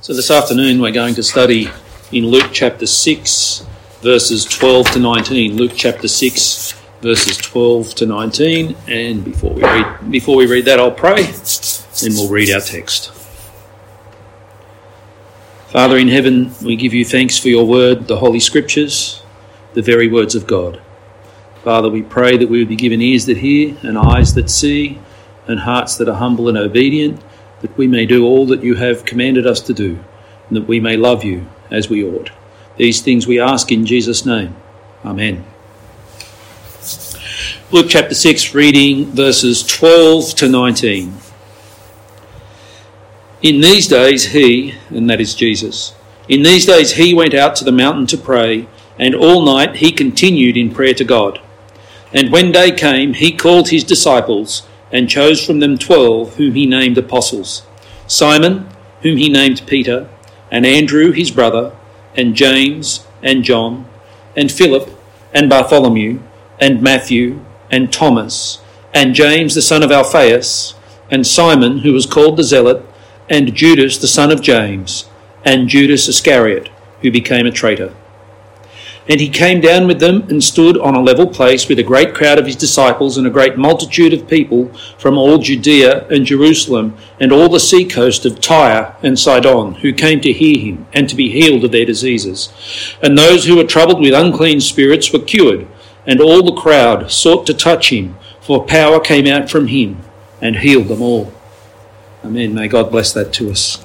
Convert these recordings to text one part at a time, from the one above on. So this afternoon we're going to study in Luke chapter 6, verses 12 to 19. Luke chapter 6, verses 12 to 19. And before we read that, I'll pray and we'll read our text. Father in heaven, we give you thanks for your word, the Holy Scriptures, the very words of God. Father, we pray that we would be given ears that hear and eyes that see and hearts that are humble and obedient, that we may do all that you have commanded us to do, and that we may love you as we ought. These things we ask in Jesus' name. Amen. Luke chapter 6, reading verses 12 to 19. In these days he went out to the mountain to pray, and all night he continued in prayer to God. And when day came, he called his disciples and chose from them 12 whom he named apostles, Simon, whom he named Peter, and Andrew his brother, and James, and John, and Philip, and Bartholomew, and Matthew, and Thomas, and James the son of Alphaeus, and Simon, who was called the Zealot, and Judas the son of James, and Judas Iscariot, who became a traitor. And he came down with them and stood on a level place with a great crowd of his disciples and a great multitude of people from all Judea and Jerusalem and all the sea coast of Tyre and Sidon, who came to hear him and to be healed of their diseases. And those who were troubled with unclean spirits were cured, and all the crowd sought to touch him, for power came out from him and healed them all. Amen. May God bless that to us.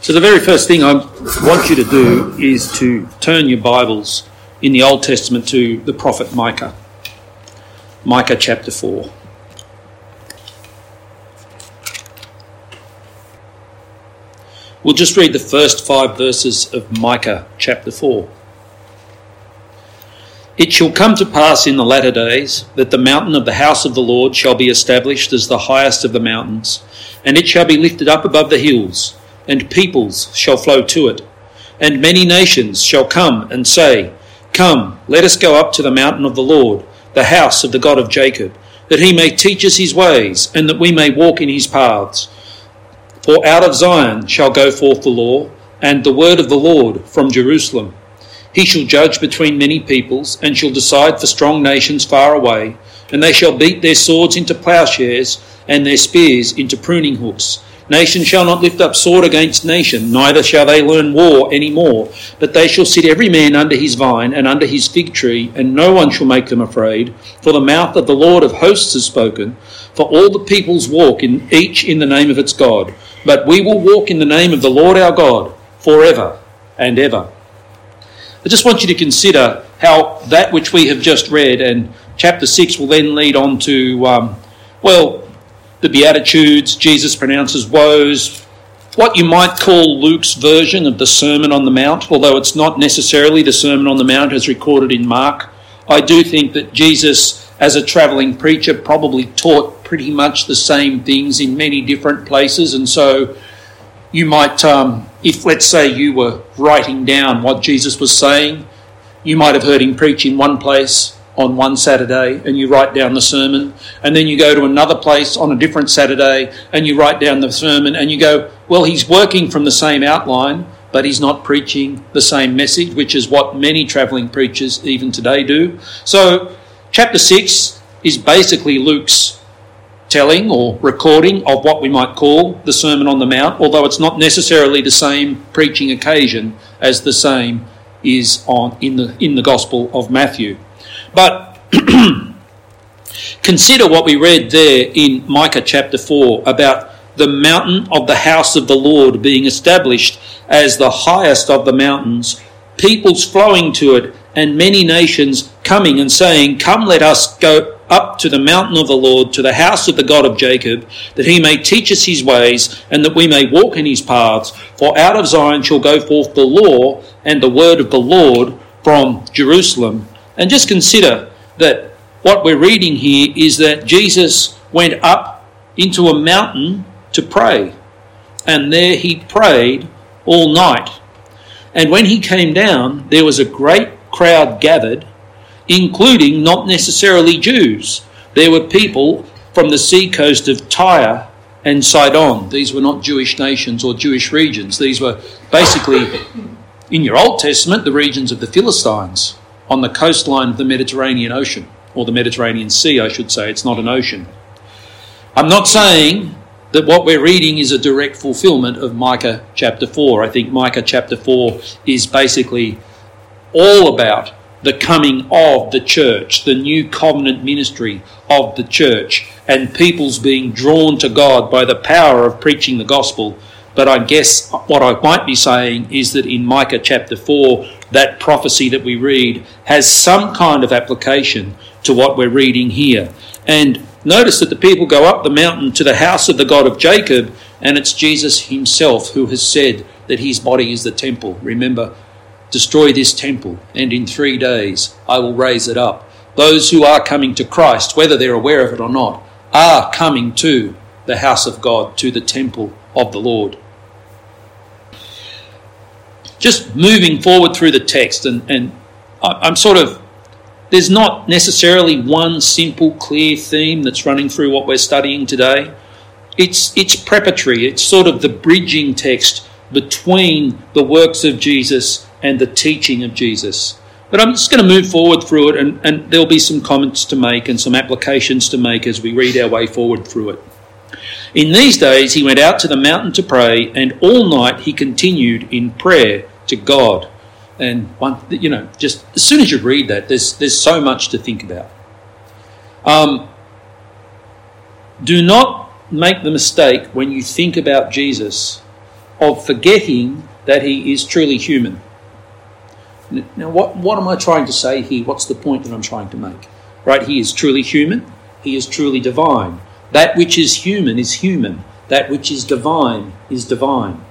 So the very first thing I want you to do is to turn your Bibles in the Old Testament to the prophet Micah. Micah chapter 4. We'll just read the first 5 verses of Micah chapter 4. It shall come to pass in the latter days that the mountain of the house of the Lord shall be established as the highest of the mountains, and it shall be lifted up above the hills, and peoples shall flow to it. And many nations shall come and say, Come, let us go up to the mountain of the Lord, the house of the God of Jacob, that he may teach us his ways, and that we may walk in his paths. For out of Zion shall go forth the law, and the word of the Lord from Jerusalem. He shall judge between many peoples, and shall decide for strong nations far away, and they shall beat their swords into plowshares, and their spears into pruning hooks. Nation shall not lift up sword against nation, neither shall they learn war any more. But they shall sit every man under his vine and under his fig tree, and no one shall make them afraid. For the mouth of the Lord of hosts has spoken. For all the peoples walk in each in the name of its God. But we will walk in the name of the Lord our God forever and ever. I just want you to consider how that which we have just read, and chapter 6 will then lead on to, the Beatitudes, Jesus pronounces woes, what you might call Luke's version of the Sermon on the Mount, although it's not necessarily the Sermon on the Mount as recorded in Mark. I do think that Jesus, as a travelling preacher, probably taught pretty much the same things in many different places, and so you might, if let's say you were writing down what Jesus was saying, you might have heard him preach in one place on one Saturday and you write down the sermon, and then you go to another place on a different Saturday and you write down the sermon, and you go, well, he's working from the same outline, but he's not preaching the same message, which is what many travelling preachers even today do. So chapter 6 is basically Luke's telling or recording of what we might call the Sermon on the Mount, although it's not necessarily the same preaching occasion as the same is in the Gospel of Matthew. But consider what we read there in Micah chapter 4 about the mountain of the house of the Lord being established as the highest of the mountains, peoples flowing to it, and many nations coming and saying, Come, let us go up to the mountain of the Lord, to the house of the God of Jacob, that he may teach us his ways, and that we may walk in his paths. For out of Zion shall go forth the law and the word of the Lord from Jerusalem. And just consider that what we're reading here is that Jesus went up into a mountain to pray, and there he prayed all night. And when he came down, there was a great crowd gathered, including not necessarily Jews. There were people from the sea coast of Tyre and Sidon. These were not Jewish nations or Jewish regions. These were basically, in your Old Testament, the regions of the Philistines on the coastline of the Mediterranean Ocean, or the Mediterranean Sea, I should say. It's not an ocean. I'm not saying that what we're reading is a direct fulfillment of Micah chapter 4. I think Micah chapter 4 is basically all about the coming of the church, the new covenant ministry of the church, and peoples being drawn to God by the power of preaching the gospel. But I guess what I might be saying is that in Micah chapter 4, that prophecy that we read has some kind of application to what we're reading here. And notice that the people go up the mountain to the house of the God of Jacob, and it's Jesus himself who has said that his body is the temple. Remember, destroy this temple, and in 3 days I will raise it up. Those who are coming to Christ, whether they're aware of it or not, are coming to the house of God, to the temple of the Lord. Just moving forward through the text, and I'm sort of, there's not necessarily one simple, clear theme that's running through what we're studying today. It's preparatory. It's sort of the bridging text between the works of Jesus and the teaching of Jesus. But I'm just going to move forward through it, and there'll be some comments to make and some applications to make as we read our way forward through it. In these days he went out to the mountain to pray, and all night he continued in prayer to God. And one, you know, just as soon as you read that, there's so much to think about. Do not make the mistake when you think about Jesus of forgetting that he is truly human. Now, what am I trying to say here? What's the point that I'm trying to make? Right, he is truly human. He is truly divine. That which is human is human. That which is divine is divine.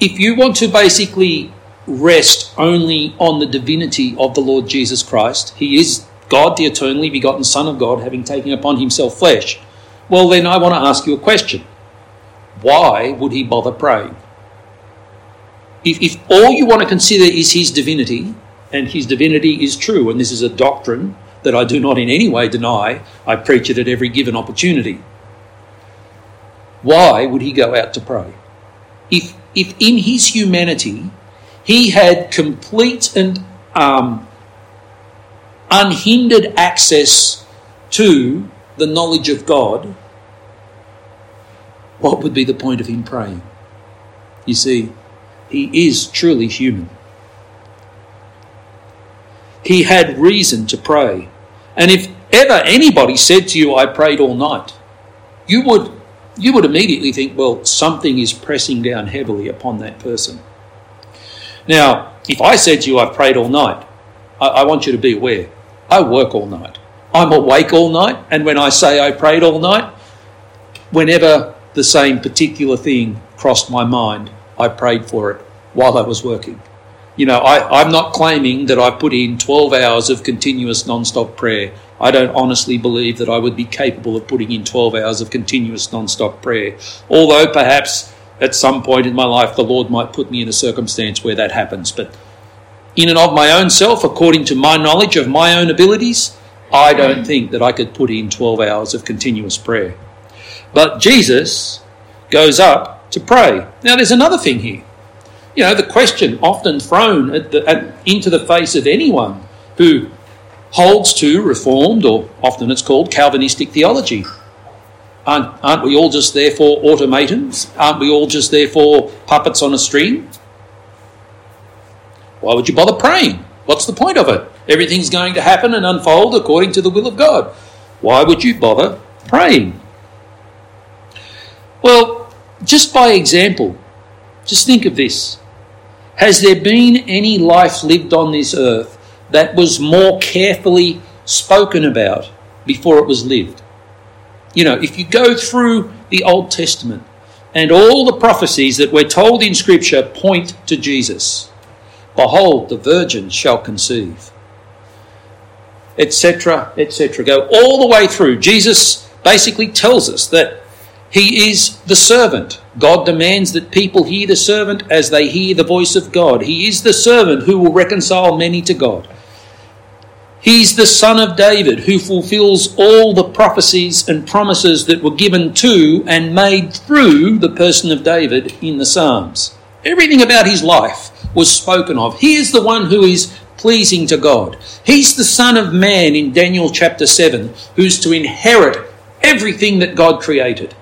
If you want to basically rest only on the divinity of the Lord Jesus Christ, he is God, the eternally begotten Son of God, having taken upon himself flesh, well, then I want to ask you a question. Why would he bother praying? If all you want to consider is his divinity, and his divinity is true, and this is a doctrine that I do not in any way deny, I preach it at every given opportunity, why would he go out to pray? If in his humanity he had complete and unhindered access to the knowledge of God, what would be the point of him praying? You see, he is truly human. He had reason to pray. And if ever anybody said to you, I prayed all night, you would immediately think, well, something is pressing down heavily upon that person. Now, if I said to you, I've prayed all night, I want you to be aware, I work all night. I'm awake all night, and when I say I prayed all night, whenever the same particular thing crossed my mind, I prayed for it while I was working. You know, I'm not claiming that I put in 12 hours of continuous non-stop prayer. I don't honestly believe that I would be capable of putting in 12 hours of continuous non-stop prayer, although perhaps at some point in my life the Lord might put me in a circumstance where that happens. But in and of my own self, according to my knowledge of my own abilities, I don't think that I could put in 12 hours of continuous prayer. But Jesus goes up to pray. Now, there's another thing here. You know, the question often thrown into the face of anyone who holds to Reformed, or often it's called Calvinistic theology. Aren't we all just therefore automatons? Aren't we all just therefore puppets on a string? Why would you bother praying? What's the point of it? Everything's going to happen and unfold according to the will of God. Why would you bother praying? Well, just by example, just think of this. Has there been any life lived on this earth that was more carefully spoken about before it was lived? You know, if you go through the Old Testament and all the prophecies that we're told in Scripture point to Jesus. Behold, the virgin shall conceive, etc., etc. Go all the way through. Jesus basically tells us that he is the servant. God demands that people hear the servant as they hear the voice of God. He is the servant who will reconcile many to God. He's the son of David who fulfills all the prophecies and promises that were given to and made through the person of David in the Psalms. Everything about his life was spoken of. He is the one who is pleasing to God. He's the son of man in Daniel chapter 7 who's to inherit everything that God created.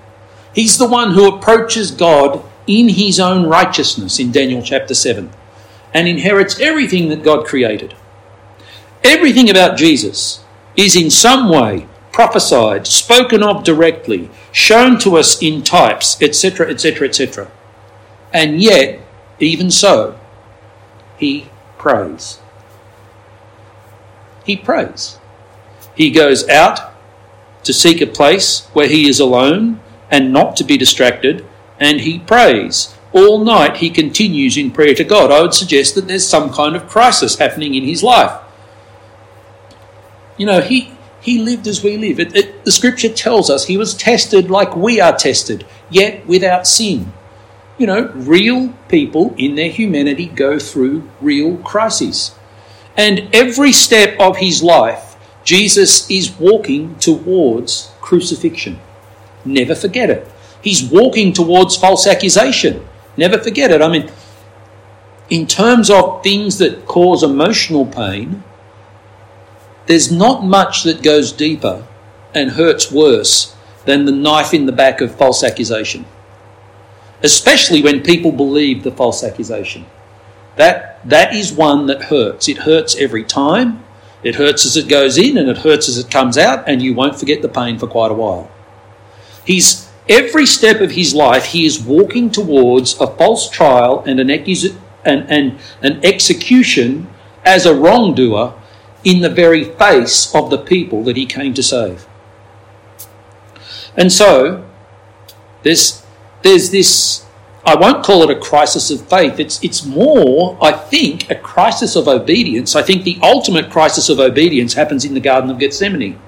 He's the one who approaches God in his own righteousness in Daniel chapter 7 and inherits everything that God created. Everything about Jesus is in some way prophesied, spoken of directly, shown to us in types, etc., etc., etc. And yet, even so, he prays. He prays. He goes out to seek a place where he is alone and not to be distracted, and he prays. All night he continues in prayer to God. I would suggest that there's some kind of crisis happening in his life. You know, he lived as we live. The scripture tells us he was tested like we are tested, yet without sin. You know, real people in their humanity go through real crises. And every step of his life, Jesus is walking towards crucifixion. Never forget it. He's walking towards false accusation. Never forget it. I mean, in terms of things that cause emotional pain, there's not much that goes deeper and hurts worse than the knife in the back of false accusation, especially when people believe the false accusation. That is one that hurts. It hurts every time. It hurts as it goes in and it hurts as it comes out, and you won't forget the pain for quite a while. Every step of his life, he is walking towards a false trial and an execution as a wrongdoer in the very face of the people that he came to save. And so, there's this, I won't call it a crisis of faith. It's more, I think, a crisis of obedience. I think the ultimate crisis of obedience happens in the Garden of Gethsemane.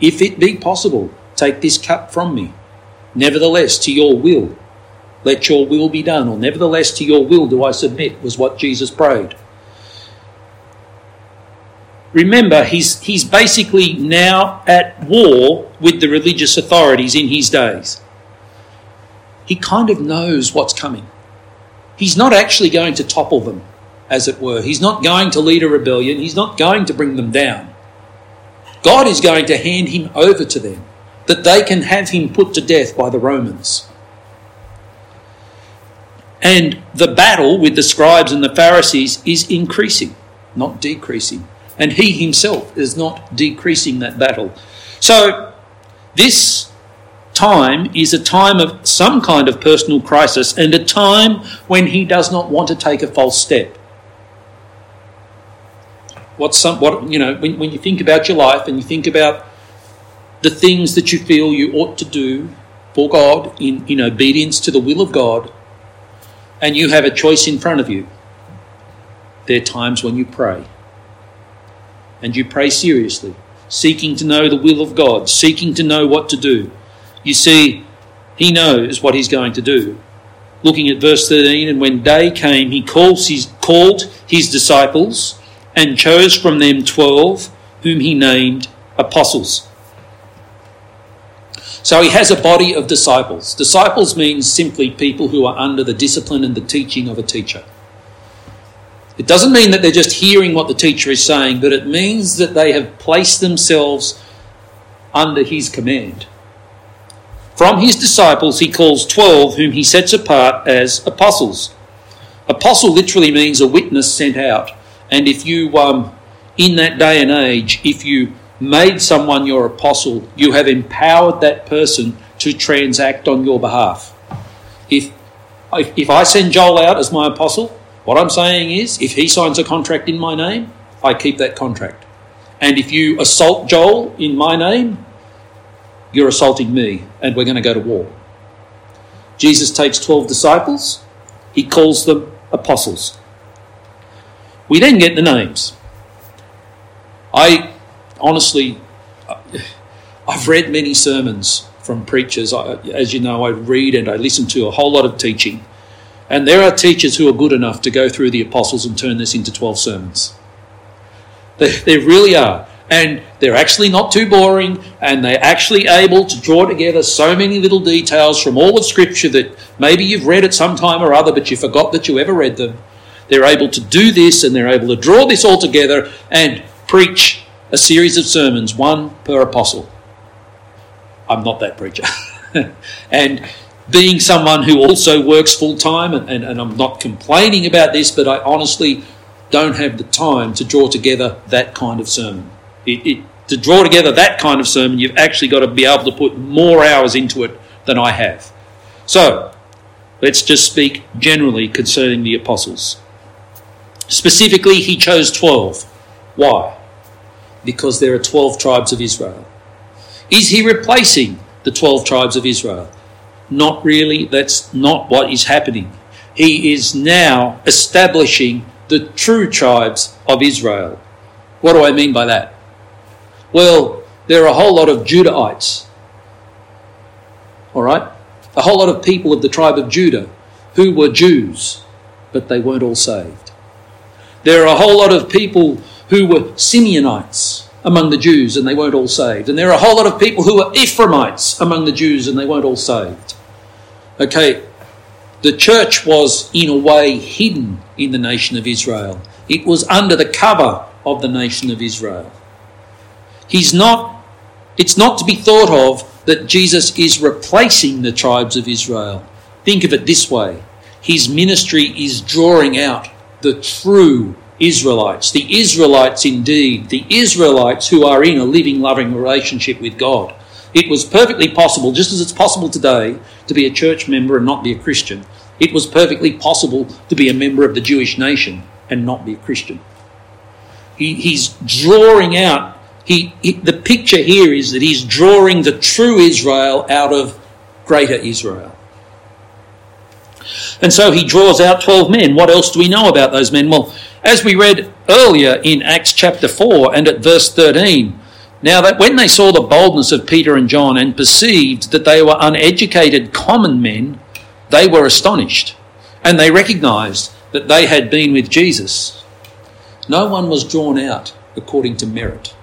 If it be possible, take this cup from me. Nevertheless, to your will, let your will be done. Or nevertheless, to your will do I submit, was what Jesus prayed. Remember, he's basically now at war with the religious authorities in his days. He kind of knows what's coming. He's not actually going to topple them, as it were. He's not going to lead a rebellion. He's not going to bring them down. God is going to hand him over to them, that they can have him put to death by the Romans. And the battle with the scribes and the Pharisees is increasing, not decreasing. And he himself is not decreasing that battle. So this time is a time of some kind of personal crisis and a time when he does not want to take a false step. When you think about your life and you think about the things that you feel you ought to do for God in obedience to the will of God, and you have a choice in front of you, there are times when you pray. And you pray seriously, seeking to know the will of God, seeking to know what to do. You see, he knows what he's going to do. Looking at verse 13, and when day came, he called his disciples and chose from them 12, whom he named apostles. So he has a body of disciples. Disciples means simply people who are under the discipline and the teaching of a teacher. It doesn't mean that they're just hearing what the teacher is saying, but it means that they have placed themselves under his command. From his disciples, he calls 12, whom he sets apart as apostles. Apostle literally means a witness sent out. And if you, in that day and age, if you made someone your apostle, you have empowered that person to transact on your behalf. If I send Joel out as my apostle, what I'm saying is, if he signs a contract in my name, I keep that contract. And if you assault Joel in my name, you're assaulting me, and we're going to go to war. Jesus takes 12 disciples. He calls them apostles. We then get the names. I've read many sermons from preachers. As you know, I read and I listen to a whole lot of teaching. And there are teachers who are good enough to go through the apostles and turn this into 12 sermons. There really are. and they're actually not too boring, and they're actually able to draw together so many little details from all of Scripture that maybe you've read at some time or other, but you forgot that you ever read them. They're able to do this, and they're able to draw this all together and preach a series of sermons, one per apostle. I'm not that preacher. And being someone who also works full-time, and I'm not complaining about this, but I honestly don't have the time to draw together that kind of sermon. To draw together that kind of sermon, you've actually got to be able to put more hours into it than I have. So, let's just speak generally concerning the apostles. Specifically, he chose 12. Why? Because there are 12 tribes of Israel. Is he replacing the 12 tribes of Israel? Not really. That's not what is happening. He is now establishing the true tribes of Israel. What do I mean by that? Well, there are a whole lot of Judahites, all right? A whole lot of people of the tribe of Judah who were Jews, but they weren't all saved. There are a whole lot of people who were Simeonites among the Jews, and they weren't all saved. And there are a whole lot of people who were Ephraimites among the Jews, and they weren't all saved. Okay, the church was in a way hidden in the nation of Israel. It was under the cover of the nation of Israel. It's not to be thought of that Jesus is replacing the tribes of Israel. Think of it this way. His ministry is drawing out the true Israelites, the Israelites indeed, the Israelites who are in a living, loving relationship with God. It was perfectly possible, just as it's possible today, to be a church member and not be a Christian. It was perfectly possible to be a member of the Jewish nation and not be a Christian. He's drawing out, the picture here is that he's drawing the true Israel out of greater Israel. And so he draws out 12 men. What else do we know about those men? Well, as we read earlier in Acts chapter 4 and at verse 13, now that when they saw the boldness of Peter and John and perceived that they were uneducated common men, they were astonished, and they recognized that they had been with Jesus. No one was drawn out according to merit.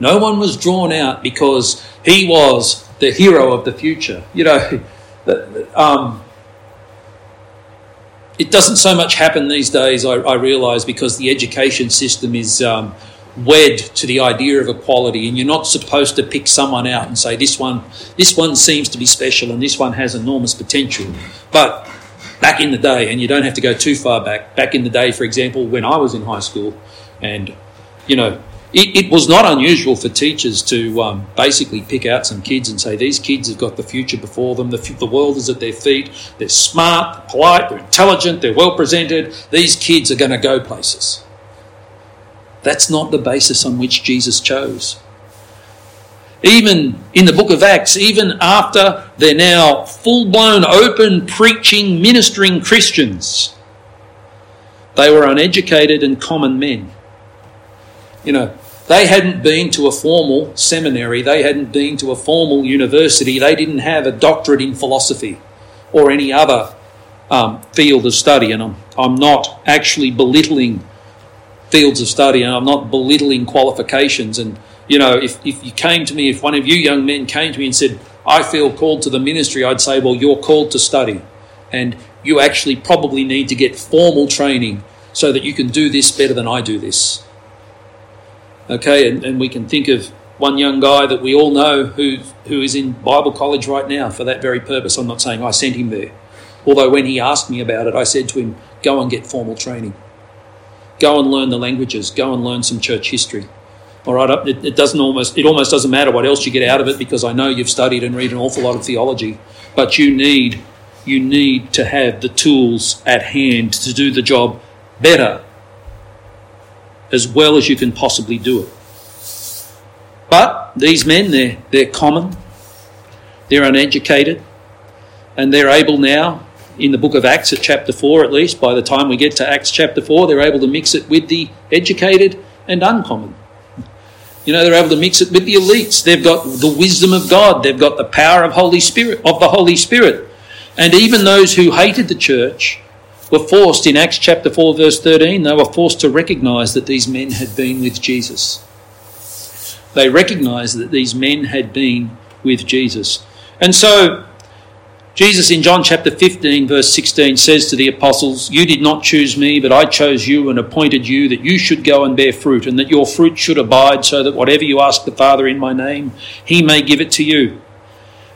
No one was drawn out because he was the hero of the future. You know, it doesn't so much happen these days, I realise, because the education system is wed to the idea of equality, and you're not supposed to pick someone out and say, this one seems to be special and this one has enormous potential. But back in the day, and you don't have to go too far back in the day, for example, when I was in high school, and, you know, it was not unusual for teachers to basically pick out some kids and say, these kids have got the future before them, the world is at their feet, they're smart, they're polite, they're intelligent, they're well presented, these kids are going to go places. That's not the basis on which Jesus chose. Even in the book of Acts, even after they're now full-blown, open, preaching, ministering Christians, they were uneducated and common men. You know, they hadn't been to a formal seminary. They hadn't been to a formal university. They didn't have a doctorate in philosophy or any other field of study. And I'm not actually belittling fields of study, and I'm not belittling qualifications. And, you know, if one of you young men came to me and said, I feel called to the ministry, I'd say, well, you're called to study, and you actually probably need to get formal training so that you can do this better than I do this. Okay, and we can think of one young guy that we all know who is in Bible college right now for that very purpose. I'm not saying I sent him there. Although when he asked me about it, I said to him, go and get formal training. Go and learn the languages. Go and learn some church history. All right, it almost doesn't matter what else you get out of it, because I know you've studied and read an awful lot of theology, but you need to have the tools at hand to do the job better, as well as you can possibly do it. But these men, they're common, they're uneducated, and they're able now, in the book of Acts at chapter 4 at least, by the time we get to Acts chapter 4, they're able to mix it with the educated and uncommon. You know, they're able to mix it with the elites. They've got the wisdom of God. They've got the power of the Holy Spirit. And even those who hated the church were forced, in Acts chapter 4 verse 13, they were forced to recognise that these men had been with Jesus. they recognized that these men had been with Jesus. And so Jesus in John chapter 15 verse 16 says to the apostles, "You did not choose me, but I chose you and appointed you that you should go and bear fruit, and that your fruit should abide, so that whatever you ask the Father in my name, he may give it to you."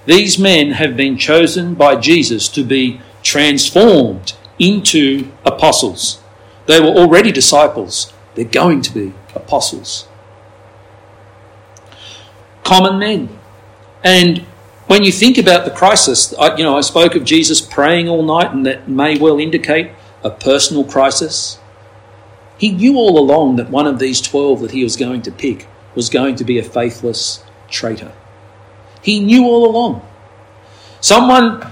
These men have been chosen by Jesus to be transformed into apostles. They were already disciples. They're going to be apostles. Common men. And when you think about the crisis, I spoke of Jesus praying all night, and that may well indicate a personal crisis. He knew all along that one of these 12 that he was going to pick was going to be a faithless traitor. He knew all along.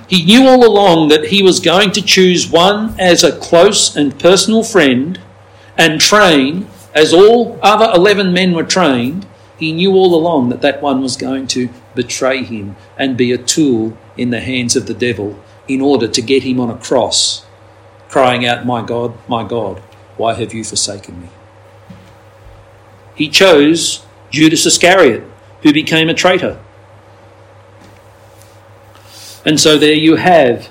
He knew all along that he was going to choose one as a close and personal friend and train, as all other 11 men were trained. He knew all along that that one was going to betray him and be a tool in the hands of the devil in order to get him on a cross, crying out, my God, why have you forsaken me?" He chose Judas Iscariot, who became a traitor. And so there you have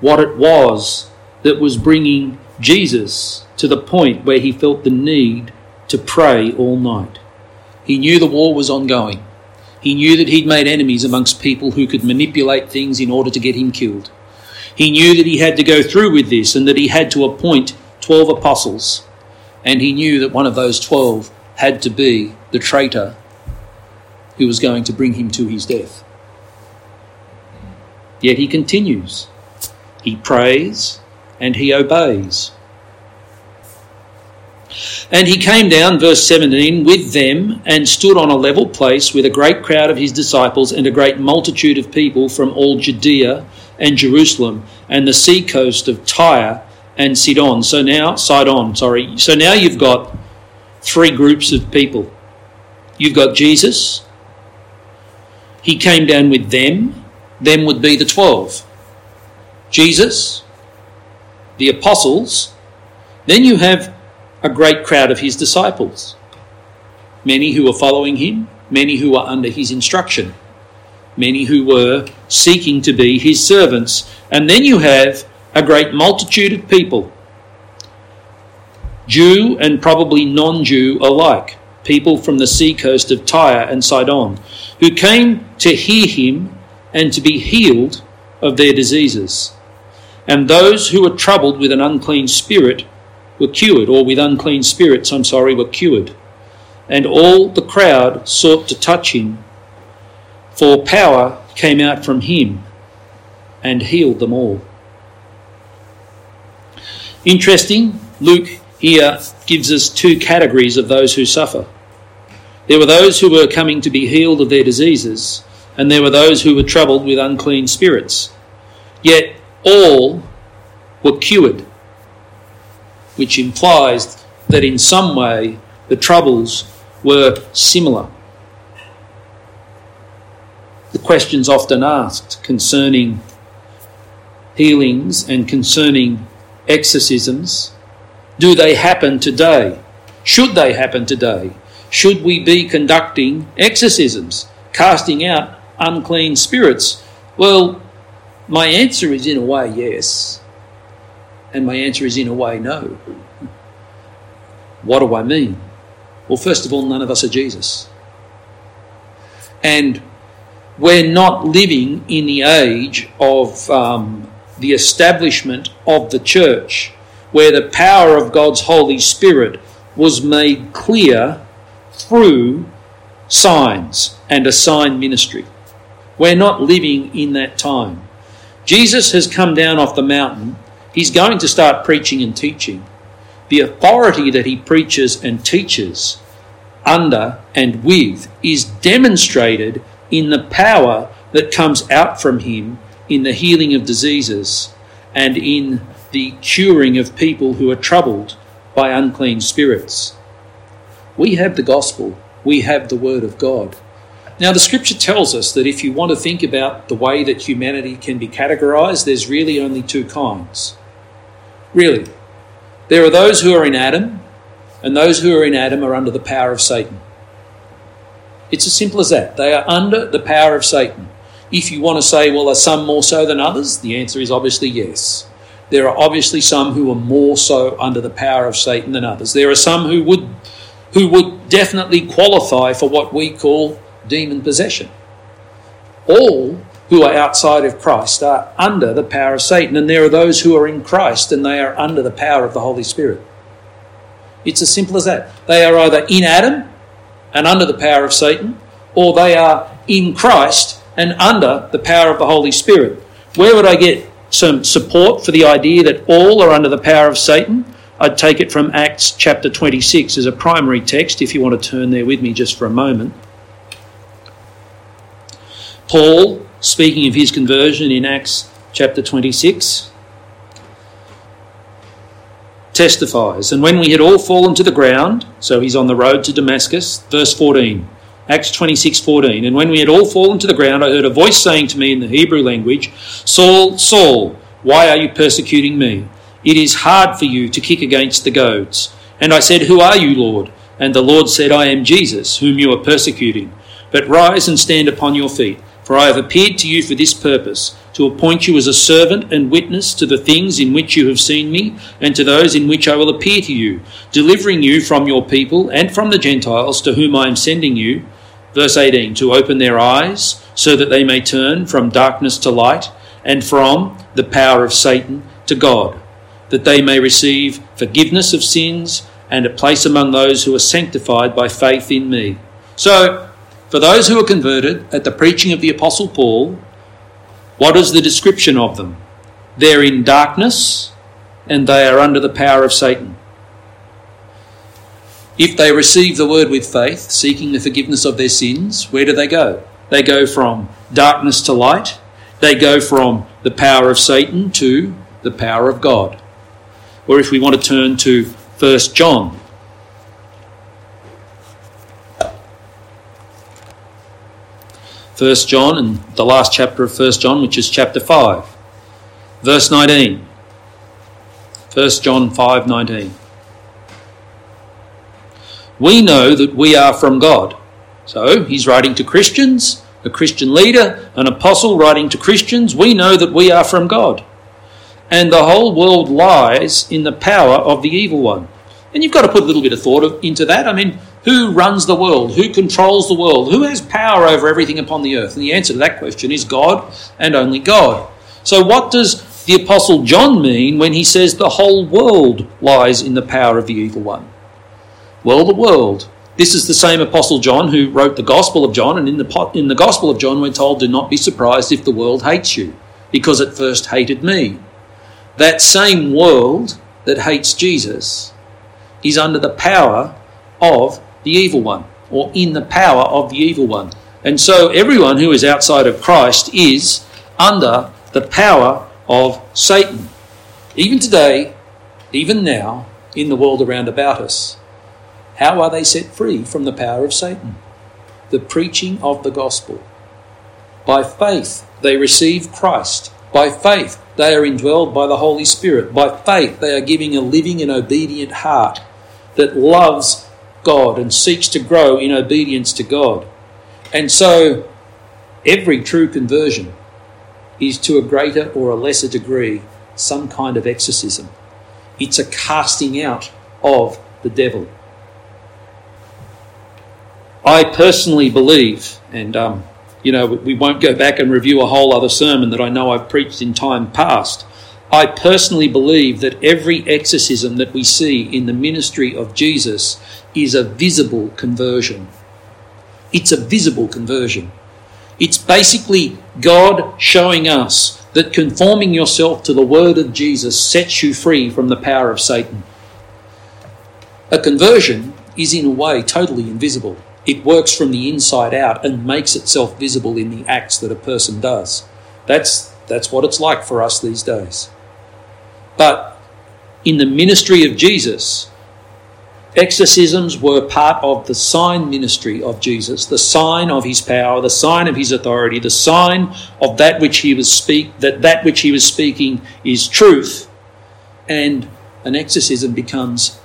what it was that was bringing Jesus to the point where he felt the need to pray all night. He knew the war was ongoing. He knew that he'd made enemies amongst people who could manipulate things in order to get him killed. He knew that he had to go through with this, and that he had to appoint 12 apostles. And he knew that one of those 12 had to be the traitor who was going to bring him to his death. Yet he continues. He prays and he obeys. "And he came down," verse 17, "with them and stood on a level place with a great crowd of his disciples and a great multitude of people from all Judea and Jerusalem and the sea coast of Tyre and Sidon." So now you've got three groups of people. You've got Jesus. He came down with them. Them would be the 12. Jesus, the apostles. Then you have a great crowd of his disciples, many who were following him, many who were under his instruction, many who were seeking to be his servants. And then you have a great multitude of people, Jew and probably non-Jew alike, people from the sea coast of Tyre and Sidon, who came to hear him and to be healed of their diseases. And those who were troubled with an unclean spirit were cured, or with unclean spirits, were cured. And all the crowd sought to touch him, for power came out from him and healed them all. Interesting, Luke here gives us two categories of those who suffer. There were those who were coming to be healed of their diseases, and there were those who were troubled with unclean spirits. Yet all were cured, which implies that in some way the troubles were similar. The questions often asked concerning healings and concerning exorcisms, do they happen today? Should they happen today? Should we be conducting exorcisms, casting out unclean spirits? Well, my answer is in a way yes. And my answer is in a way no. What do I mean? Well, first of all, none of us are Jesus. And we're not living in the age of the establishment of the church, where the power of God's Holy Spirit was made clear through signs and a sign ministry. We're not living in that time. Jesus has come down off the mountain. He's going to start preaching and teaching. The authority that he preaches and teaches under and with is demonstrated in the power that comes out from him in the healing of diseases and in the curing of people who are troubled by unclean spirits. We have the gospel. We have the word of God. Now, the scripture tells us that if you want to think about the way that humanity can be categorized, there's really only two kinds. Really, there are those who are in Adam, and those who are in Adam are under the power of Satan. It's as simple as that. They are under the power of Satan. If you want to say, well, are some more so than others? The answer is obviously yes. There are obviously some who are more so under the power of Satan than others. There are some who would definitely qualify for what we call demon possession. All who are outside of Christ are under the power of Satan, and there are those who are in Christ and they are under the power of the Holy Spirit. It's as simple as that. They are either in Adam and under the power of Satan, or they are in Christ and under the power of the Holy Spirit. Where would I get some support for the idea that all are under the power of Satan? I'd take it from Acts chapter 26 as a primary text, if you want to turn there with me just for a moment. Paul, speaking of his conversion in Acts chapter 26, testifies, and when we had all fallen to the ground, so he's on the road to Damascus, verse 14, Acts 26:14, and when we had all fallen to the ground, I heard a voice saying to me in the Hebrew language, Saul, Saul, why are you persecuting me? It is hard for you to kick against the goads. And I said, who are you, Lord? And the Lord said, I am Jesus, whom you are persecuting. But rise and stand upon your feet, for I have appeared to you for this purpose, to appoint you as a servant and witness to the things in which you have seen me, and to those in which I will appear to you, delivering you from your people and from the Gentiles to whom I am sending you, verse 18, to open their eyes, so that they may turn from darkness to light, and from the power of Satan to God, that they may receive forgiveness of sins and a place among those who are sanctified by faith in me. So, for those who are converted at the preaching of the Apostle Paul, what is the description of them? They're in darkness and they are under the power of Satan. If they receive the word with faith, seeking the forgiveness of their sins, where do they go? They go from darkness to light. They go from the power of Satan to the power of God. Or if we want to turn to 1 John. 1 John and the last chapter of 1 John, which is chapter 5, verse 19. 1 John 5:19. We know that we are from God. So he's writing to Christians, a Christian leader, an apostle writing to Christians. We know that we are from God. And the whole world lies in the power of the evil one. And you've got to put a little bit of thought into that. I mean, who runs the world? Who controls the world? Who has power over everything upon the earth? And the answer to that question is God and only God. So what does the Apostle John mean when he says the whole world lies in the power of the evil one? Well, the world. This is the same Apostle John who wrote the Gospel of John, and in the Gospel of John we're told, do not be surprised if the world hates you, because it first hated me. That same world that hates Jesus is under the power of the evil one, or in the power of the evil one. And so everyone who is outside of Christ is under the power of Satan. Even today, even now, in the world around about us, how are they set free from the power of Satan? The preaching of the gospel. By faith, they receive Christ. By faith, they are indwelled by the Holy Spirit. By faith, they are giving a living and obedient heart that loves God and seeks to grow in obedience to God. And so every true conversion is, to a greater or a lesser degree, some kind of exorcism. It's a casting out of the devil. I personally believe, and we won't go back and review a whole other sermon that I know I've preached in time past. I personally believe that every exorcism that we see in the ministry of Jesus is a visible conversion. It's a visible conversion. It's basically God showing us that conforming yourself to the word of Jesus sets you free from the power of Satan. A conversion is in a way totally invisible. It works from the inside out and makes itself visible in the acts that a person does. That's what it's like for us these days. But in the ministry of Jesus, exorcisms were part of the sign ministry of Jesus, the sign of his power, the sign of his authority, the sign of that which he was speaking is truth. And an exorcism becomes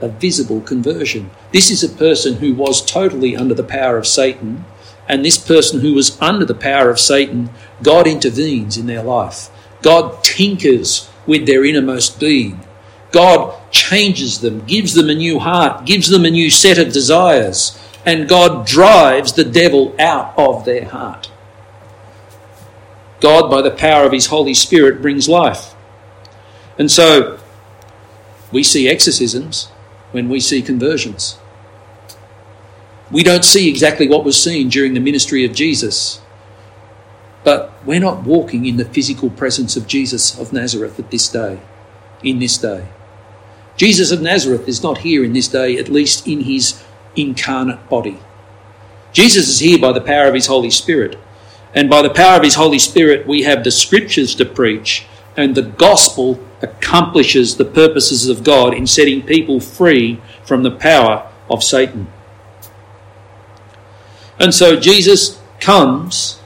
a visible conversion. This is a person who was totally under the power of Satan, and this person who was under the power of Satan, God intervenes in their life. God tinkers with their innermost being. God changes them, gives them a new heart, gives them a new set of desires, and God drives the devil out of their heart. God, by the power of his Holy Spirit, brings life. And so we see exorcisms when we see conversions. We don't see exactly what was seen during the ministry of Jesus, but we're not walking in the physical presence of Jesus of Nazareth at this day, in this day. Jesus of Nazareth is not here in this day, at least in his incarnate body. Jesus is here by the power of his Holy Spirit, and by the power of his Holy Spirit we have the Scriptures to preach, and the gospel accomplishes the purposes of God in setting people free from the power of Satan. And so Jesus comes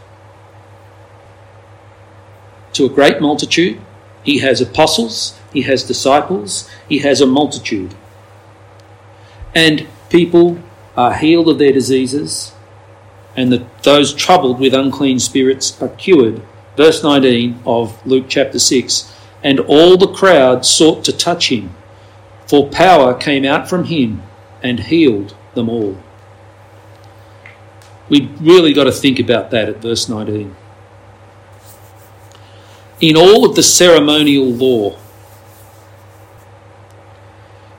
to a great multitude. He has apostles, he has disciples, he has a multitude. And people are healed of their diseases, and those troubled with unclean spirits are cured. Verse 19 of Luke chapter 6, and all the crowd sought to touch him, for power came out from him and healed them all. We really got to think about that at verse 19. In all of the ceremonial law,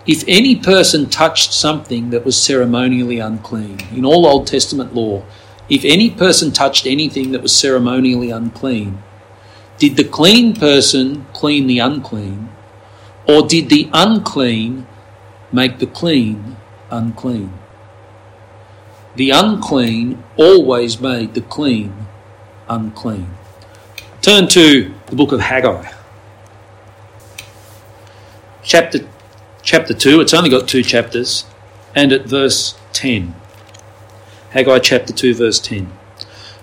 if any person touched something that was ceremonially unclean, in all Old Testament law, if any person touched anything that was ceremonially unclean, did the clean person clean the unclean, or did the unclean make the clean unclean? The unclean always made the clean unclean. Turn to the book of Haggai. Chapter 2, it's only got two chapters, and at verse 10. Haggai chapter 2, verse 10.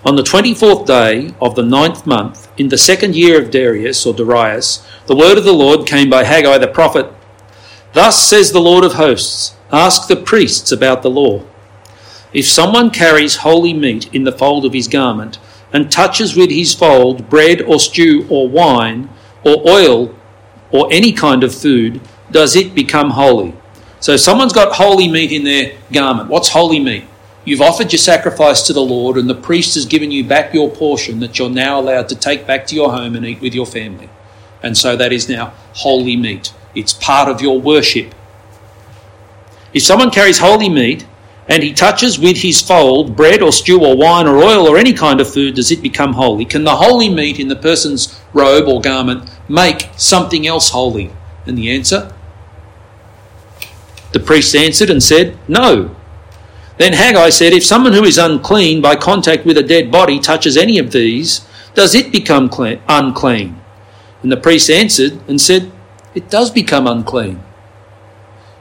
On the 24th day of the 9th month, in the second year of Darius, the word of the Lord came by Haggai the prophet. Thus says the Lord of hosts, ask the priests about the law. If someone carries holy meat in the fold of his garment and touches with his fold bread or stew or wine or oil or any kind of food, does it become holy? So someone's got holy meat in their garment. What's holy meat? You've offered your sacrifice to the Lord, and the priest has given you back your portion that you're now allowed to take back to your home and eat with your family. And so that is now holy meat. It's part of your worship. If someone carries holy meat and he touches with his fold bread or stew or wine or oil or any kind of food, does it become holy? Can the holy meat in the person's robe or garment make something else holy? And the answer? The priest answered and said, no. Then Haggai said, if someone who is unclean by contact with a dead body touches any of these, does it become unclean? And the priest answered and said, it does become unclean.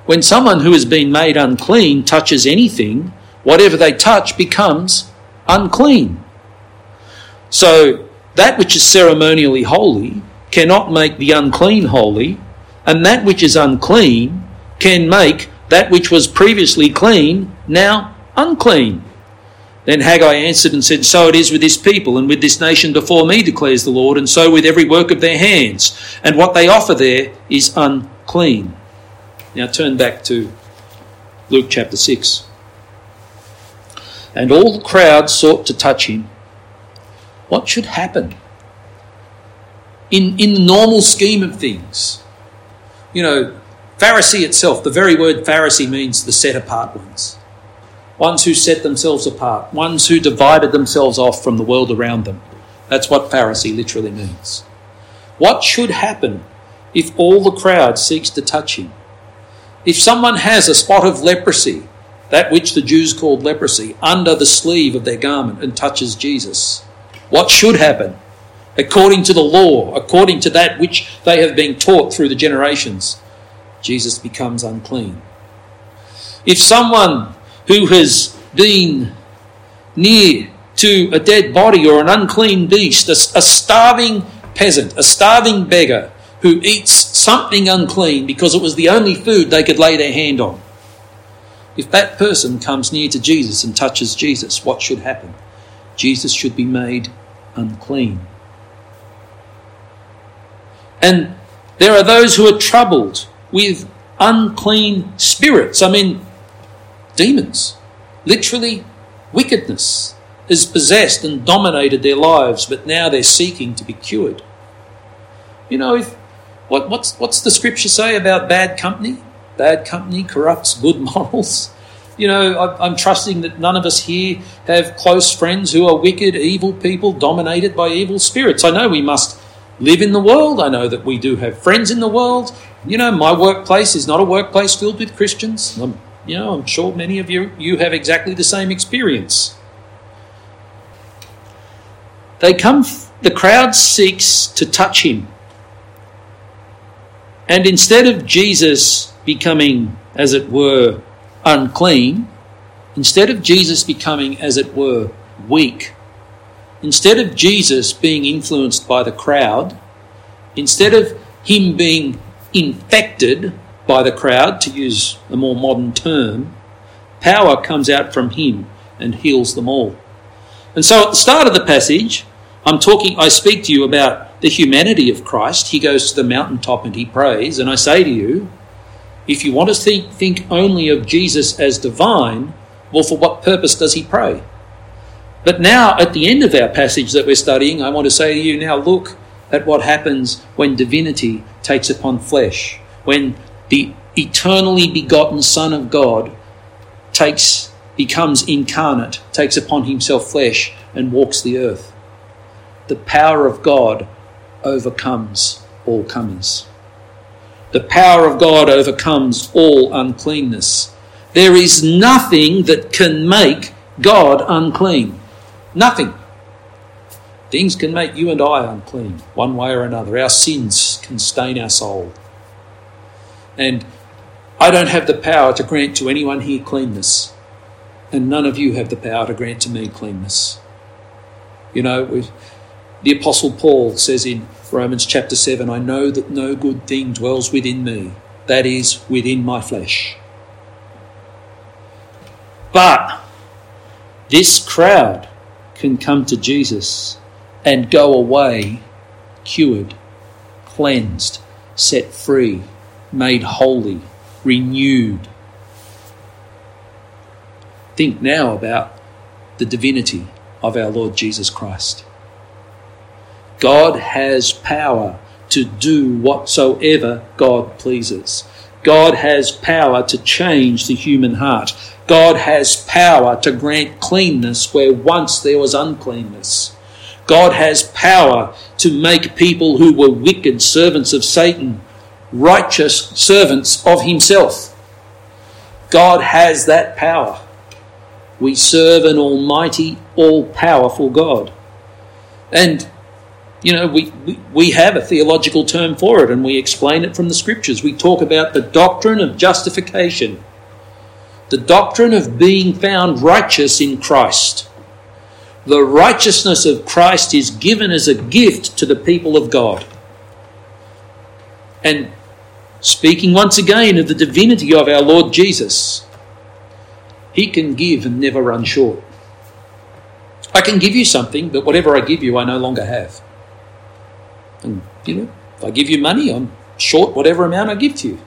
When someone who has been made unclean touches anything, whatever they touch becomes unclean. So that which is ceremonially holy cannot make the unclean holy, and that which is unclean can make that which was previously clean, now unclean. Then Haggai answered and said, so it is with this people and with this nation before me, declares the Lord, and so with every work of their hands, and what they offer there is unclean. Now turn back to Luke chapter 6. And all the crowd sought to touch him. What should happen? In the normal scheme of things, Pharisee itself, the very word Pharisee means the set-apart ones. Ones who set themselves apart. Ones who divided themselves off from the world around them. That's what Pharisee literally means. What should happen if all the crowd seeks to touch him? If someone has a spot of leprosy, that which the Jews called leprosy, under the sleeve of their garment and touches Jesus, what should happen? According to the law, according to that which they have been taught through the generations, Jesus becomes unclean. If someone who has been near to a dead body or an unclean beast, a starving peasant, a starving beggar who eats something unclean because it was the only food they could lay their hand on. If that person comes near to Jesus and touches Jesus, what should happen? Jesus should be made unclean. And there are those who are troubled with unclean spirits. I mean, demons. Literally, wickedness has possessed and dominated their lives, but now they're seeking to be cured. You know, what's the scripture say about bad company? Bad company corrupts good morals. You know, I'm trusting that none of us here have close friends who are wicked, evil people dominated by evil spirits. I know we must live in the world. I know that we do have friends in the world. You know, my workplace is not a workplace filled with Christians. I'm sure many of you have exactly the same experience. The crowd seeks to touch him. And instead of Jesus becoming, as it were, unclean, instead of Jesus becoming, as it were, weak, instead of Jesus being influenced by the crowd, instead of him being infected by the crowd, to use a more modern term, power comes out from him and heals them all. And so at the start of the passage, I speak to you about the humanity of Christ. He goes to the mountaintop and he prays. And I say to you, if you want to think only of Jesus as divine, well, for what purpose does he pray? But now, at the end of our passage that we're studying, I want to say to you, now look at what happens when divinity takes upon flesh, when the eternally begotten Son of God becomes incarnate, takes upon himself flesh and walks the earth. The power of God overcomes all comers. The power of God overcomes all uncleanness. There is nothing that can make God unclean. Nothing. Things can make you and I unclean, one way or another. Our sins can stain our soul. And I don't have the power to grant to anyone here cleanness. And none of you have the power to grant to me cleanness. You know, the Apostle Paul says in Romans chapter 7, I know that no good thing dwells within me, that is, within my flesh. But this crowd can come to Jesus and go away cured, cleansed, set free, made holy, renewed. Think now about the divinity of our Lord Jesus Christ. God has power to do whatsoever God pleases. God has power to change the human heart. God has power to grant cleanness where once there was uncleanness. God has power to make people who were wicked servants of Satan righteous servants of himself. God has that power. We serve an almighty, all-powerful God. And, you know, we have a theological term for it, and we explain it from the Scriptures. We talk about the doctrine of justification, the doctrine of being found righteous in Christ. The righteousness of Christ is given as a gift to the people of God. And speaking once again of the divinity of our Lord Jesus, he can give and never run short. I can give you something, but whatever I give you, I no longer have. And, you know, if I give you money, I'm short whatever amount I give to you.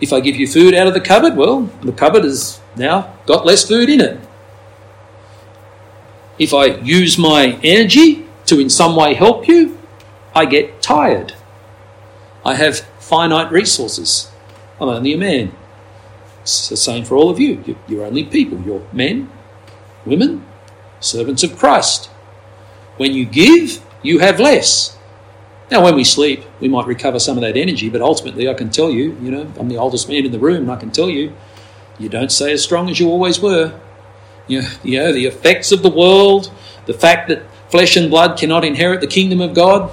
If I give you food out of the cupboard, well, the cupboard has now got less food in it. If I use my energy to in some way help you, I get tired. I have finite resources. I'm only a man. It's the same for all of you. You're only people. You're men, women, servants of Christ. When you give, you have less. Now, when we sleep, we might recover some of that energy, but ultimately I can tell you, you know, I'm the oldest man in the room, and I can tell you, you don't stay as strong as you always were. You know, the effects of the world, the fact that flesh and blood cannot inherit the kingdom of God,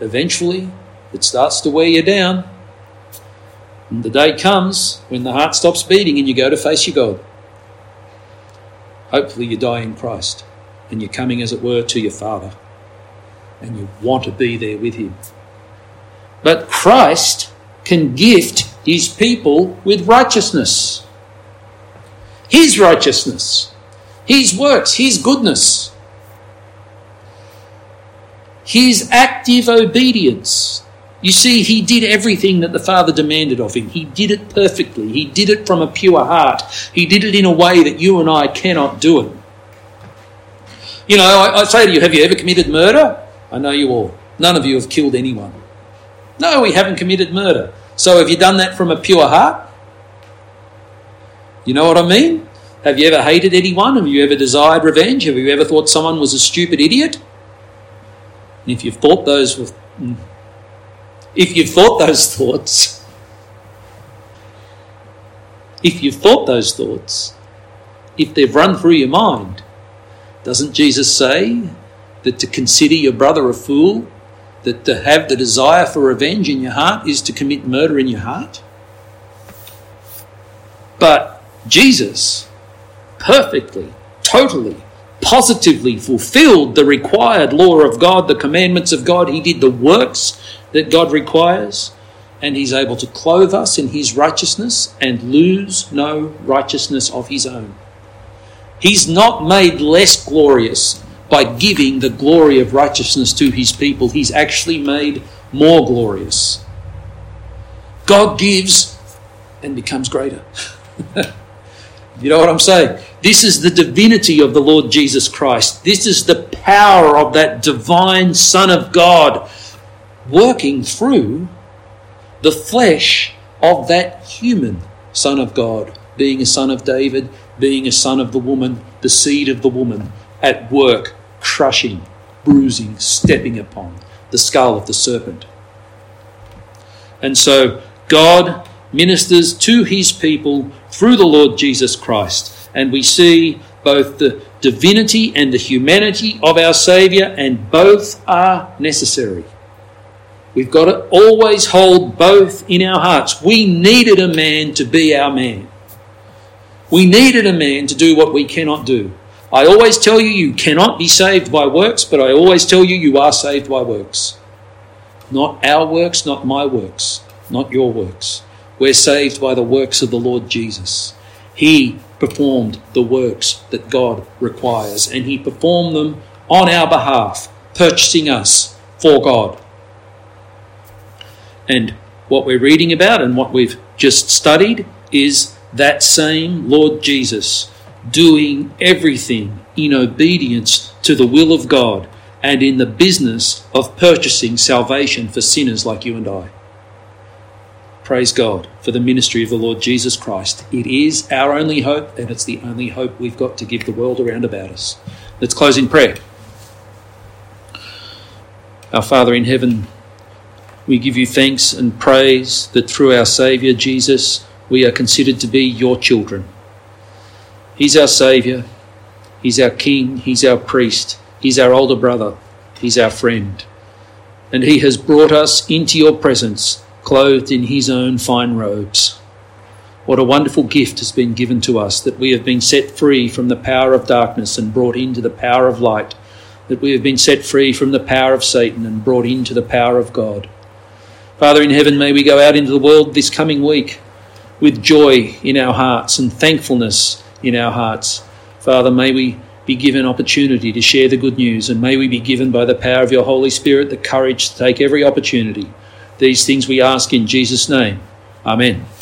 eventually it starts to wear you down. And the day comes when the heart stops beating and you go to face your God. Hopefully you die in Christ and you're coming, as it were, to your Father. And you want to be there with him. But Christ can gift his people with righteousness. His righteousness, his works, his goodness, his active obedience. You see, he did everything that the Father demanded of him. He did it perfectly. He did it from a pure heart. He did it in a way that you and I cannot do it. You know, I say to you, have you ever committed murder? I know you all. None of you have killed anyone. No, we haven't committed murder. So have you done that from a pure heart? You know what I mean? Have you ever hated anyone? Have you ever desired revenge? Have you ever thought someone was a stupid idiot? And if you've thought those with... If you've thought those thoughts, if they've run through your mind, doesn't Jesus say that to consider your brother a fool, that to have the desire for revenge in your heart is to commit murder in your heart? But Jesus perfectly, totally, positively fulfilled the required law of God, the commandments of God. He did the works that God requires, and he's able to clothe us in his righteousness and lose no righteousness of his own. He's not made less glorious by giving the glory of righteousness to his people. He's actually made more glorious. God gives and becomes greater. You know what I'm saying? This is the divinity of the Lord Jesus Christ. This is the power of that divine Son of God working through the flesh of that human Son of God, being a son of David, being a son of the woman, the seed of the woman, at work, crushing, bruising, stepping upon the skull of the serpent. And so God ministers to his people through the Lord Jesus Christ, and we see both the divinity and the humanity of our Saviour, and both are necessary. We've got to always hold both in our hearts. We needed a man to be our man. We needed a man to do what we cannot do. I always tell you, you cannot be saved by works, but I always tell you, you are saved by works. Not our works, not my works, not your works. We're saved by the works of the Lord Jesus. He performed the works that God requires, and he performed them on our behalf, purchasing us for God. And what we're reading about and what we've just studied is that same Lord Jesus doing everything in obedience to the will of God and in the business of purchasing salvation for sinners like you and I. Praise God for the ministry of the Lord Jesus Christ. It is our only hope, and it's the only hope we've got to give the world around about us. Let's close in prayer. Our Father in heaven, we give you thanks and praise that through our Saviour Jesus, we are considered to be your children. He's our Saviour, he's our King, he's our priest, he's our older brother, he's our friend. And he has brought us into your presence, clothed in his own fine robes. What a wonderful gift has been given to us, that we have been set free from the power of darkness and brought into the power of light, that we have been set free from the power of Satan and brought into the power of God. Father in heaven, may we go out into the world this coming week with joy in our hearts and thankfulness in our hearts. Father, may we be given opportunity to share the good news, and may we be given by the power of your Holy Spirit the courage to take every opportunity. These things we ask in Jesus' name. Amen.